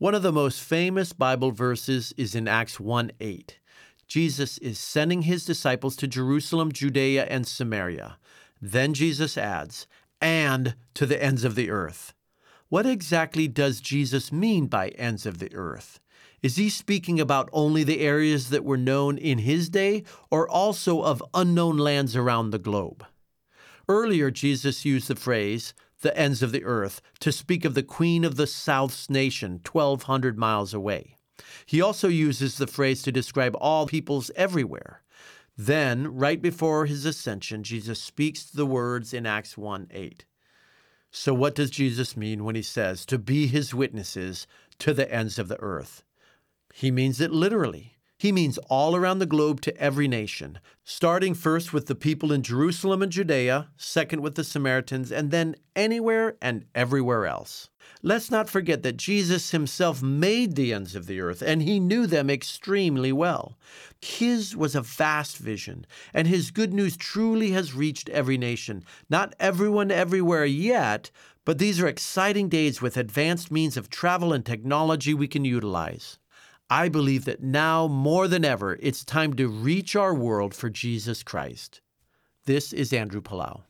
One of the most famous Bible verses is in Acts 1:8. Jesus is sending his disciples to Jerusalem, Judea, and Samaria. Then Jesus adds, and to the ends of the earth. What exactly does Jesus mean by ends of the earth? Is he speaking about only the areas that were known in his day, or also of unknown lands around the globe? Earlier, Jesus used the phrase, the ends of the earth, to speak of the queen of the south's nation, 1,200 miles away. He also uses the phrase to describe all peoples everywhere. Then, right before his ascension, Jesus speaks the words in Acts 1:8. So what does Jesus mean when he says, to be his witnesses to the ends of the earth? He means it literally. He means all around the globe to every nation, starting first with the people in Jerusalem and Judea, second with the Samaritans, and then anywhere and everywhere else. Let's not forget that Jesus himself made the ends of the earth, and he knew them extremely well. His was a vast vision, and his good news truly has reached every nation. Not everyone everywhere yet, but these are exciting days with advanced means of travel and technology we can utilize. I believe that now, more than ever, it's time to reach our world for Jesus Christ. This is Andrew Palau.